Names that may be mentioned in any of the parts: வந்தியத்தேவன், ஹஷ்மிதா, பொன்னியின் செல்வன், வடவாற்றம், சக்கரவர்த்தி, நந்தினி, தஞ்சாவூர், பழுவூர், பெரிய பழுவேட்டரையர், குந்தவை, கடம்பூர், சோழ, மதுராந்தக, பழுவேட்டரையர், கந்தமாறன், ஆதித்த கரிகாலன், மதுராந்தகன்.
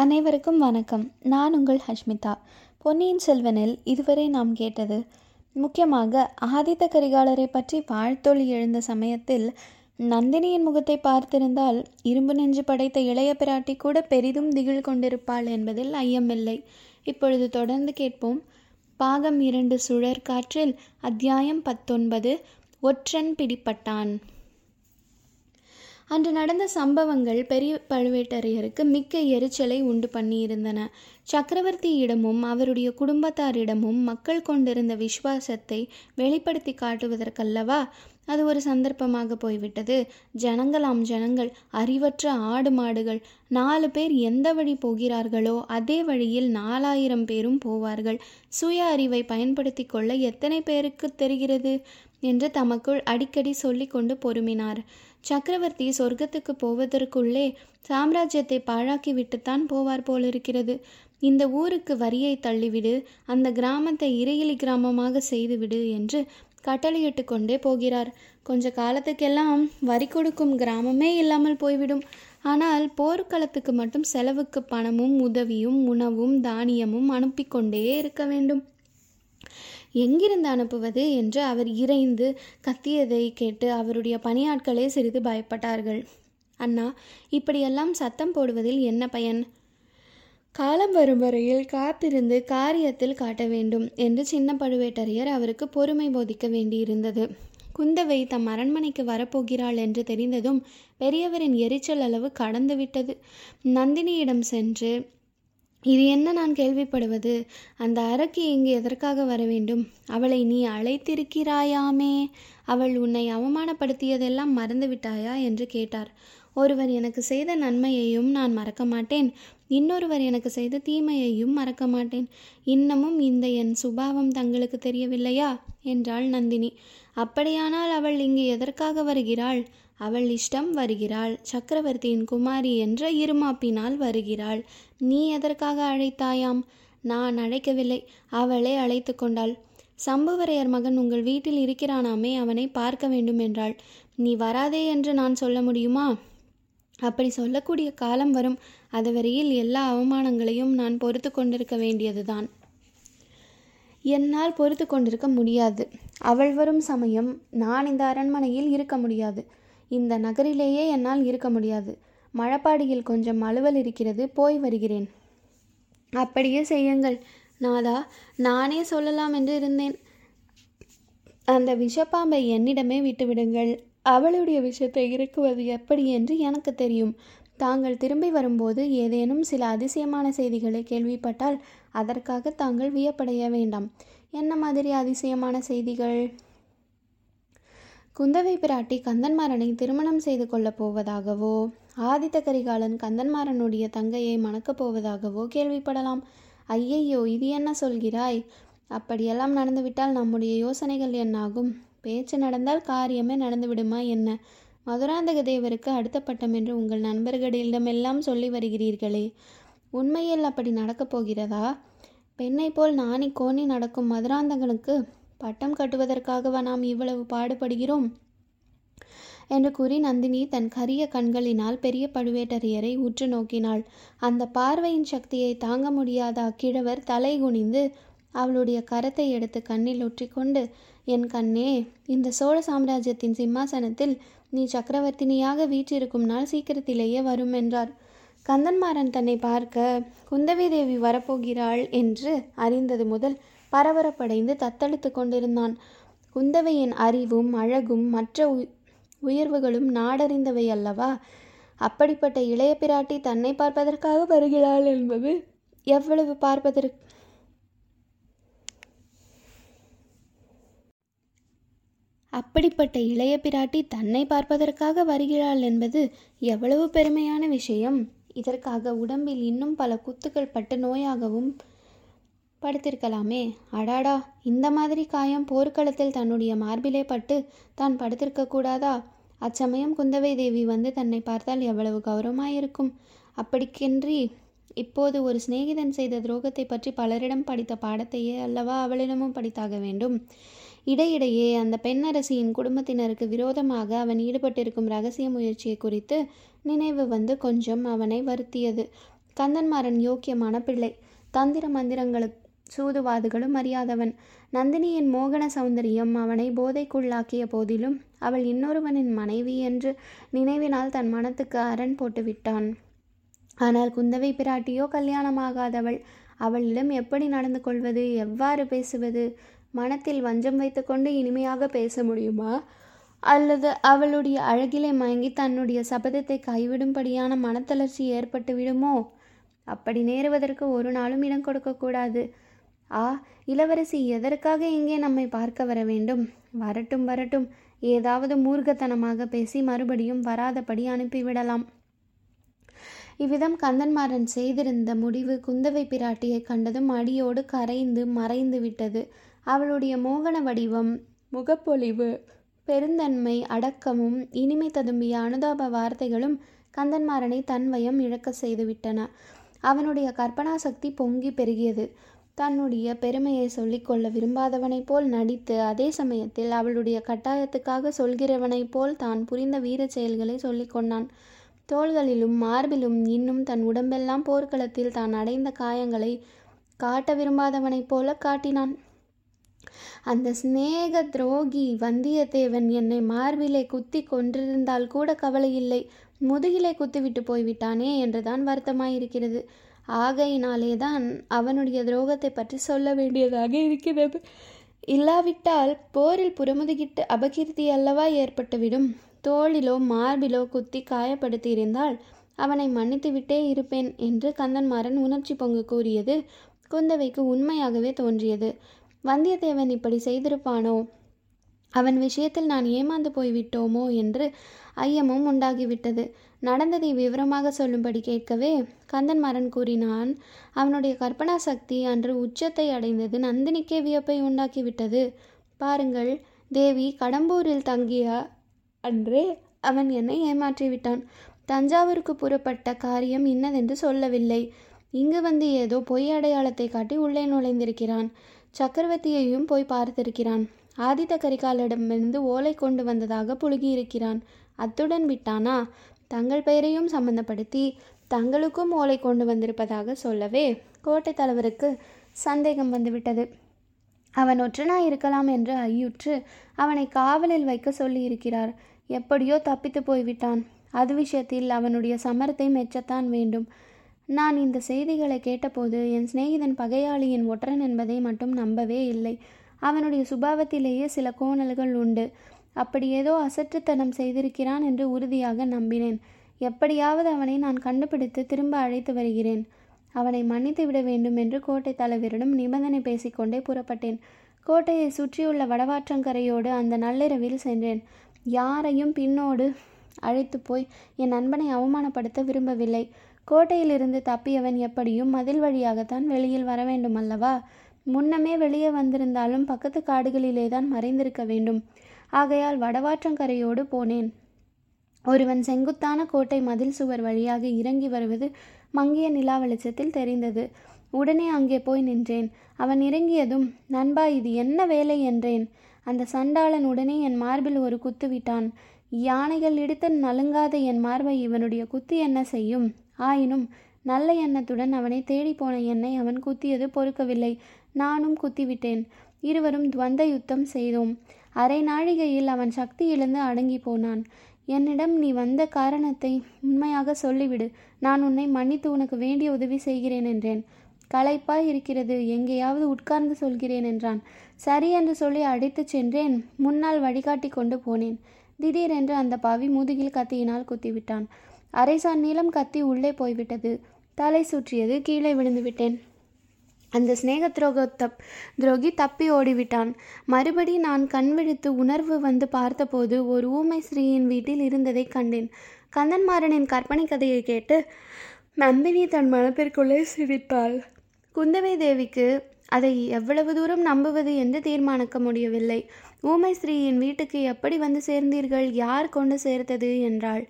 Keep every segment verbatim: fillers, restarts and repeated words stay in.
அனைவருக்கும் வணக்கம். நான் உங்கள் ஹஷ்மிதா. பொன்னியின் செல்வனில் இதுவரை நாம் கேட்டது முக்கியமாக ஆதித்த கரிகாலரை பற்றி வாழ்த்தொளி எழுந்த சமயத்தில் நந்தினியின் முகத்தை பார்த்திருந்தால் இரும்பு நெஞ்சு படைத்த இளைய பிராட்டி கூட பெரிதும் திகில் கொண்டிருப்பாள் என்பதில் ஐயமில்லை. இப்பொழுது தொடர்ந்து கேட்போம். பாகம் இரண்டு, சுழற்காற்றில், அத்தியாயம் பத்தொன்பது, ஒற்றன் பிடிப்பட்டான். அன்று நடந்த சம்பவங்கள் பெரிய பழுவேட்டரையருக்கு மிக்க எரிச்சலை உண்டு பண்ணியிருந்தன. சக்கரவர்த்தியிடமும் அவருடைய குடும்பத்தாரிடமும் மக்கள் கொண்டிருந்த விசுவாசத்தை வெளிப்படுத்தி காட்டுவதற்கல்லவா அது ஒரு சந்தர்ப்பமாக போய்விட்டது. ஜனங்களாம் ஜனங்கள், அறிவற்ற ஆடு மாடுகள். நாலு பேர் எந்த வழி போகிறார்களோ அதே வழியில் நாலாயிரம் பேரும் போவார்கள். சுய அறிவை பயன்படுத்தி கொள்ள எத்தனை பேருக்கு தெரிகிறது என்று தமக்குள் அடிக்கடி சொல்லிக்கொண்டு பொறுமினார். சக்கரவர்த்தி சொர்க்கத்துக்கு போவதற்குள்ளே சாம்ராஜ்யத்தை பாழாக்கிவிட்டுத்தான் போவார் போலிருக்கிறது. இந்த ஊருக்கு வரியை தள்ளிவிடு, அந்த கிராமத்தை இறையிலி கிராமமாக செய்துவிடு என்று கட்டளையிட்டு கொண்டே போகிறார். கொஞ்ச காலத்துக்கெல்லாம் வரி கொடுக்கும் கிராமமே இல்லாமல் போய்விடும். ஆனால் போர்க்களத்துக்கு மட்டும் செலவுக்கு பணமும் உதவியும் உணவும் தானியமும் அனுப்பி கொண்டே இருக்க வேண்டும். எங்கிருந்து அனுப்புவது என்று அவர் இறைந்து கத்தியதை கேட்டு அவருடைய பணியாட்களே சிறிது பயப்பட்டார்கள். அண்ணா, இப்படியெல்லாம் சத்தம் போடுவதில் என்ன பயன்? காலம் வரும் வரையில் காத்திருந்து காரியத்தில் காட்ட வேண்டும் என்று சின்ன பழுவேட்டரையர் அவருக்கு பொறுமை போதிக்க வேண்டியிருந்தது. குந்தவை தம் அரண்மனைக்கு வரப்போகிறாள் என்று தெரிந்ததும் பெரியவரின் எரிச்சல் அளவு கடந்துவிட்டது. நந்தினியிடம் சென்று, இது என்ன நான் கேள்விப்படுவது? அந்த அரக்கி இங்கு எதற்காக வர வேண்டும்? அவளை நீ அழைத்திருக்கிறாயாமே. அவள் உன்னை அவமானப்படுத்தியதெல்லாம் மறந்துவிட்டாயா என்று கேட்டார். ஒருவர் எனக்கு செய்த நன்மையையும் நான் மறக்க மாட்டேன், இன்னொருவர் எனக்கு செய்த தீமையையும் மறக்க மாட்டேன். இன்னமும் இந்த என் சுபாவம் தங்களுக்கு தெரியவில்லையா என்றாள் நந்தினி. அப்படியானால் அவள் இங்கு எதற்காக வருகிறாள்? அவள் இஷ்டம் வருகிறாள். சக்கரவர்த்தியின் குமாரி என்ற இருமாப்பினால் வருகிறாள். நீ எதற்காக அழைத்தாயாம்? நான் அழைக்கவில்லை, அவளே அழைத்து கொண்டாள். சம்புவரையர் மகன் உங்கள் வீட்டில் இருக்கிறானாமே, அவனை பார்க்க வேண்டும் என்றாள். நீ வராதே என்று நான் சொல்ல முடியுமா? அப்படி சொல்லக்கூடிய காலம் வரும். அதுவரையில் எல்லா அவமானங்களையும் நான் பொறுத்து கொண்டிருக்க வேண்டியதுதான். என்னால் பொறுத்து கொண்டிருக்க முடியாது. அவள் வரும் சமயம் நான் இந்த அரண்மனையில் இருக்க முடியாது. இந்த நகரிலேயே என்னால் இருக்க முடியாது. மழப்பாடியில் கொஞ்சம் அலுவல் இருக்கிறது, போய் வருகிறேன். அப்படியே செய்யுங்கள் நாதா, நானே சொல்லலாம் என்று இருந்தேன். அந்த விஷப்பாம்பை என்னிடமே விட்டுவிடுங்கள். அவளுடைய விஷத்தை இறக்குவது எப்படி என்று எனக்கு தெரியும். தாங்கள் திரும்பி வரும்போது ஏதேனும் சில அதிசயமான செய்திகளை கேள்விப்பட்டால் அதற்காக தாங்கள் வியப்படைய வேண்டாம். என்ன மாதிரி அதிசயமான செய்திகள்? குந்தவை பிராட்டி கந்தமாறனை திருமணம் செய்து கொள்ளப் போவதாகவோ, ஆதித்த கரிகாலன் கந்தமாறனுடைய தங்கையை மணக்கப் போவதாகவோ கேள்விப்படலாம். ஐயையோ, இது என்ன சொல்கிறாய்? அப்படியெல்லாம் நடந்துவிட்டால் நம்முடைய யோசனைகள் என்னாகும்? பேச்சு நடந்தால் காரியமே நடந்துவிடுமா என்ன? மதுராந்தக தேவருக்கு அடுத்த பட்டம் என்று உங்கள் நண்பர்களிடமெல்லாம் சொல்லி வருகிறீர்களே, உண்மையில் அப்படி நடக்கப் போகிறதா? பெண்ணை போல் நாணி கோணி நடக்கும் மதுராந்தகனுக்கு பட்டம் கட்டுவதற்காகவா நாம் இவ்வளவு பாடுபடுகிறோம் என்று கூறி நந்தினி தன் கரிய கண்களினால் பெரிய பழுவேட்டரையரை உற்று நோக்கினாள். அந்த பார்வையின் சக்தியை தாங்க முடியாத அக்கிழவர் தலை குனிந்து அவளுடைய கரத்தை எடுத்து கண்ணில் ஒற்றிக்கொண்டு, என் கண்ணே, இந்த சோழ சாம்ராஜ்யத்தின் சிம்மாசனத்தில் நீ சக்கரவர்த்தினியாக வீற்றிருக்கும் நாள் சீக்கிரத்திலேயே வரும் என்றார். கந்தமாறன் தன்னை பார்க்க குந்தவி தேவி வரப்போகிறாள் என்று அறிந்தது முதல் பரபரப்படைந்து தத்தளித்து கொண்டிருந்தான். குந்தவையின் அறிவும் அழகும் மற்ற உயர்வுகளும் நாடறிந்தவை அல்லவா? அப்படிப்பட்ட இளைய பிராட்டி தன்னை பார்ப்பதற்காக வருகிறாள் என்பது எவ்வளவு பார்ப்பதற்கு அப்படிப்பட்ட இளைய பிராட்டி தன்னை பார்ப்பதற்காக வருகிறாள் என்பது எவ்வளவு பெருமையான விஷயம்! இதற்காக உடம்பில் இன்னும் பல குத்துக்கள் பட்டு நோயாகவும் படுத்திருக்கலாமே. அடாடா, இந்த மாதிரி காயம் போர்க்களத்தில் தன்னுடைய மார்பிலே பட்டு தான் படுத்திருக்க கூடாதா? அச்சமயம் குந்தவை தேவி வந்து தன்னை பார்த்தால் எவ்வளவு கௌரவமாயிருக்கும்! அப்படிக்கின்றி இப்போது ஒரு சிநேகிதன் செய்த துரோகத்தை பற்றி பலரிடம் படித்த பாடத்தையே அல்லவா அவளிடமும் படித்தாக வேண்டும். இடையிடையே அந்த பெண்ணரசியின் குடும்பத்தினருக்கு விரோதமாக அவன் ஈடுபட்டிருக்கும் இரகசிய முயற்சியை குறித்து நினைவு வந்து கொஞ்சம் அவனை வருத்தியது. கந்தன்மாறன் யோக்கியமான பிள்ளை, தந்திர மந்திரங்களுக்கு சூதுவாதுகளும் அறியாதவன். நந்தினியின் மோகன சௌந்தரியம் அவனை போதைக்குள்ளாக்கிய போதிலும் அவள் இன்னொருவனின் மனைவி என்று நினைவினால் தன் மனத்துக்கு அரண் போட்டு விட்டான். ஆனால் குந்தவை பிராட்டியோ கல்யாணமாகாதவள். அவளிடம் எப்படி நடந்து கொள்வது, எவ்வாறு பேசுவது? மனத்தில் வஞ்சம் வைத்துக்கொண்டு இனிமையாக பேச முடியுமா? அல்லது அவளுடைய அழகிலே மயங்கி தன்னுடைய சபதத்தை கைவிடும்படியான மனத்தளர்ச்சி ஏற்பட்டு விடுமோ? அப்படி நேருவதற்கு ஒரு நாளும் இடம் கொடுக்கக்கூடாது. ஆ, இளவரசி எதற்காக இங்கே நம்மை பார்க்க வர வேண்டும்? வரட்டும் வரட்டும், ஏதாவது மூர்க்கத்தனமாக பேசி மறுபடியும் வராதபடி அனுப்பிவிடலாம். இவ்விதம் கந்தன்மாறன் செய்திருந்த முடிவு குந்தவை பிராட்டியை கண்டதும் அடியோடு கரைந்து மறைந்து விட்டது. அவளுடைய மோகன வடிவம், முகப்பொலிவு, பெருந்தன்மை, அடக்கமும் இனிமை ததும்பிய அனுதாப வார்த்தைகளும் கந்தன்மாறனை தன்வயம் இழக்க செய்துவிட்டன. அவனுடைய கற்பனா சக்தி பொங்கி பெருகியது. தன்னுடைய பெருமையை சொல்லிக்கொள்ள விரும்பாதவனைப் போல் நடித்து, அதே சமயத்தில் அவளுடைய கட்டாயத்துக்காக சொல்கிறவனைப் போல் தான் புரிந்த வீர செயல்களை சொல்லிக்கொண்டான். தோள்களிலும் மார்பிலும் இன்னும் தன் உடம்பெல்லாம் போர்க்களத்தில் தான் அடைந்த காயங்களை காட்ட விரும்பாதவனைப் போல காட்டினான். அந்த சிநேக துரோகி வந்தியத்தேவன் என்னை மார்பிலே குத்தி கொன்றிருந்தால் கூட கவலையில்லை, முதுகிலே குத்திவிட்டு போய்விட்டானே என்றுதான் வருத்தமாயிருக்கிறது. ஆகையினாலே தான் அவனுடைய துரோகத்தை பற்றி சொல்ல வேண்டியதாக இருக்கிறது. இல்லாவிட்டால் போரில் புறமுதுகிட்டு அபகீர்த்தி அல்லவா ஏற்பட்டுவிடும். தோளிலோ மார்பிலோ குத்தி காயப்படுத்தியிருந்தால் அவனை மன்னித்துவிட்டே இருப்பேன் என்று கந்தன்மாறன் உணர்ச்சி பொங்கு கூறியது குந்தவைக்கு உண்மையாகவே தோன்றியது. வந்தியத்தேவன் இப்படி செய்திருப்பானோ, அவன் விஷயத்தில் நான் ஏமாந்து போய்விட்டோமோ என்று ஐயமும் உண்டாகிவிட்டது. நடந்ததை விவரமாக சொல்லும்படி கேட்கவே கந்தன்மாறன் கூறினான், அவனுடைய கற்பனா சக்தி அன்று உச்சத்தை அடைந்தது நந்தினிக்கே வியப்பை உண்டாக்கிவிட்டது. பாருங்கள் தேவி, கடம்பூரில் தங்கிய அன்றே அவன் என்னை ஏமாற்றிவிட்டான். தஞ்சாவூருக்கு புறப்பட்ட காரியம் இன்னதென்று சொல்லவில்லை. இங்கு வந்து ஏதோ பொய் அடையாளத்தை காட்டி உள்ளே நுழைந்திருக்கிறான். சக்கரவர்த்தியையும் போய் பார்த்திருக்கிறான். ஆதித்த கரிகாலனிடமிருந்து ஓலை கொண்டு வந்ததாக புழுகியிருக்கிறான். அத்துடன் விட்டானா? தங்கள் பெயரையும் சம்பந்தப்படுத்தி தங்களுக்கும் ஓலை கொண்டு வந்திருப்பதாக சொல்லவே கோட்டை தலைவருக்கு சந்தேகம் வந்துவிட்டது. அவன் ஒற்றனாய் இருக்கலாம் என்று ஐயுற்று அவனை காவலில் வைக்க சொல்லியிருக்கிறார். எப்படியோ தப்பித்து போய்விட்டான். அது விஷயத்தில் அவனுடைய சமரத்தை மெச்சத்தான் வேண்டும். நான் இந்த செய்திகளை கேட்டபோது என் சிநேகிதன் பகையாளியின் ஒற்றன் என்பதை மட்டும் நம்பவே இல்லை. அவனுடைய சுபாவத்திலேயே சில கோணல்கள் உண்டு. அப்படி ஏதோ அசற்றுத்தனம் செய்திருக்கிறான் என்று உறுதியாக நம்பினேன். எப்படியாவது அவனை நான் கண்டுபிடித்து திரும்ப அழைத்து வருகிறேன். அவனை மன்னித்து விட வேண்டும் என்று கோட்டை தலைவரிடம் நிபந்தனை பேசிக்கொண்டே புறப்பட்டேன். கோட்டையை சுற்றியுள்ள வடவாற்றங்கரையோடு அந்த நள்ளிரவில் சென்றேன். யாரையும் பின்னோடு அழைத்து போய் என் நண்பனை அவமானப்படுத்த விரும்பவில்லை. கோட்டையிலிருந்து தப்பியவன் எப்படியும் மதில் வழியாகத்தான் வெளியில் வர வேண்டும் அல்லவா? முன்னமே வெளியே வந்திருந்தாலும் பக்கத்து காடுகளிலே தான் மறைந்திருக்க வேண்டும். ஆகையால் வடவாற்றங்கரையோடு போனேன். ஒருவன் செங்குத்தான கோட்டை மதில் சுவர் வழியாக இறங்கி வருவது மங்கிய நிலா வெளிச்சத்தில் தெரிந்தது. உடனே அங்கே போய் நின்றேன். அவன் இறங்கியதும், நண்பா இது என்ன வேலை என்றேன். அந்த சண்டாளன் உடனே என் மார்பில் ஒரு குத்து விட்டான். யானைகள் இடித்து நலுங்காத என் மார்பை இவனுடைய குத்து என்ன செய்யும்? ஆயினும் நல்ல எண்ணத்துடன் அவனை தேடி போன என்னை அவன் குத்தியது பொறுக்கவில்லை. நானும் குத்திவிட்டேன். இருவரும் துவந்த யுத்தம் செய்தோம். அரை நாழிகையில் அவன் சக்தி இழந்து அடங்கி போனான். என்னிடம் நீ வந்த காரணத்தை உண்மையாக சொல்லிவிடு, நான் உன்னை மன்னித்து உனக்கு வேண்டிய உதவி செய்கிறேன் என்றேன். களைப்பாய் இருக்கிறது, எங்கேயாவது உட்கார்ந்து சொல்கிறேன் என்றான். சரி என்று சொல்லி அழைத்து சென்றேன். முன்னால் வழிகாட்டி கொண்டு போனேன். திடீரென்று அந்த பாவி முதுகில் கத்தியினால் குத்திவிட்டான். அரைசான் நீளம் கத்தி உள்ளே போய்விட்டது. தலை சுற்றியது. கீழே விழுந்து விட்டேன். அந்த ஸ்நேக துரோக தப் துரோகி தப்பி ஓடிவிட்டான். மறுபடி நான் கண் விழித்து உணர்வு வந்து பார்த்தபோது ஒரு ஊமை ஸ்ரீயின் வீட்டில் இருந்ததை கண்டேன். கந்தன்மாறனின் கற்பனை கதையை கேட்டு நந்தினி தன் மனப்பிற்குள்ளே சிரித்தாள். குந்தவை தேவிக்கு அதை எவ்வளவு தூரம் நம்புவது என்று தீர்மானிக்க முடியவில்லை. ஊமை ஸ்ரீயின் வீட்டுக்கு எப்படி வந்து சேர்ந்தீர்கள், யார் கொண்டு சேர்த்தது என்றாள்.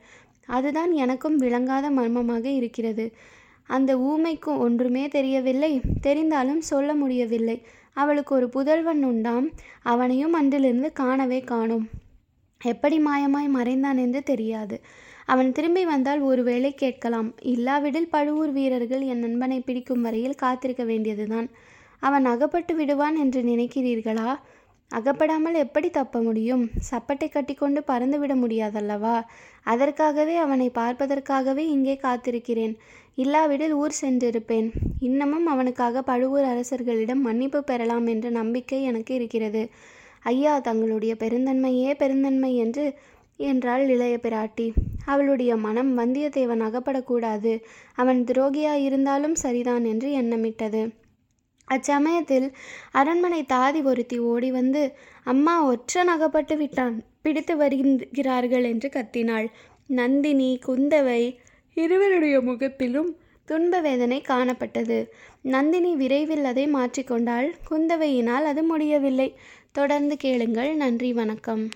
அதுதான் எனக்கும் விளங்காத மர்மமாக இருக்கிறது. அந்த ஊமைக்கும் ஒன்றுமே தெரியவில்லை, தெரிந்தாலும் சொல்ல முடியவில்லை. அவளுக்கு ஒரு புதல்வன் உண்டாம். அவனையும் அன்றிலிருந்து காணவே காணோம். எப்படி மாயமாய் மறைந்தான் என்று தெரியாது. அவன் திரும்பி வந்தால் ஒருவேளை கேட்கலாம். இல்லாவிடில் பழுவூர் வீரர்கள் என் நண்பனை பிடிக்கும் வரையில் காத்திருக்க வேண்டியதுதான். அவன் அகப்பட்டு விடுவான் என்று நினைக்கிறீர்களா? அகப்படாமல் எப்படி தப்ப முடியும்? சப்பட்டை கட்டிக்கொண்டு பறந்துவிட முடியாதல்லவா? அதற்காகவே, அவனை பார்ப்பதற்காகவே இங்கே காத்திருக்கிறேன். இல்லாவிடில் ஊர் சென்றிருப்பேன். இன்னமும் அவனுக்காக பழுவூர் அரசர்களிடம் மன்னிப்பு பெறலாம் என்ற நம்பிக்கை எனக்கு இருக்கிறது. ஐயா, தங்களுடைய பெருந்தன்மையே பெருந்தன்மை என்று என்றாள் இளைய பிராட்டி. அவளுடைய மனம் வந்தியத்தேவன் அகப்படக்கூடாது, அவன் துரோகியாயிருந்தாலும் சரிதான் என்று எண்ணமிட்டது. அச்சமயத்தில் அரண்மனை தாதி ஒருத்தி ஓடி வந்து, அம்மா, ஒற்றன் அகப்பட்டு விட்டான், பிடித்து வருகிறார்கள் என்று கத்தினாள். நந்தினி, குந்தவை இருவருடைய முகத்திலும் துன்ப வேதனை காணப்பட்டது. நந்தினி விரைவில் அதை மாற்றிக்கொண்டாள். குந்தவையினால் அது முடியவில்லை. தொடர்ந்து கேளுங்கள். நன்றி, வணக்கம்.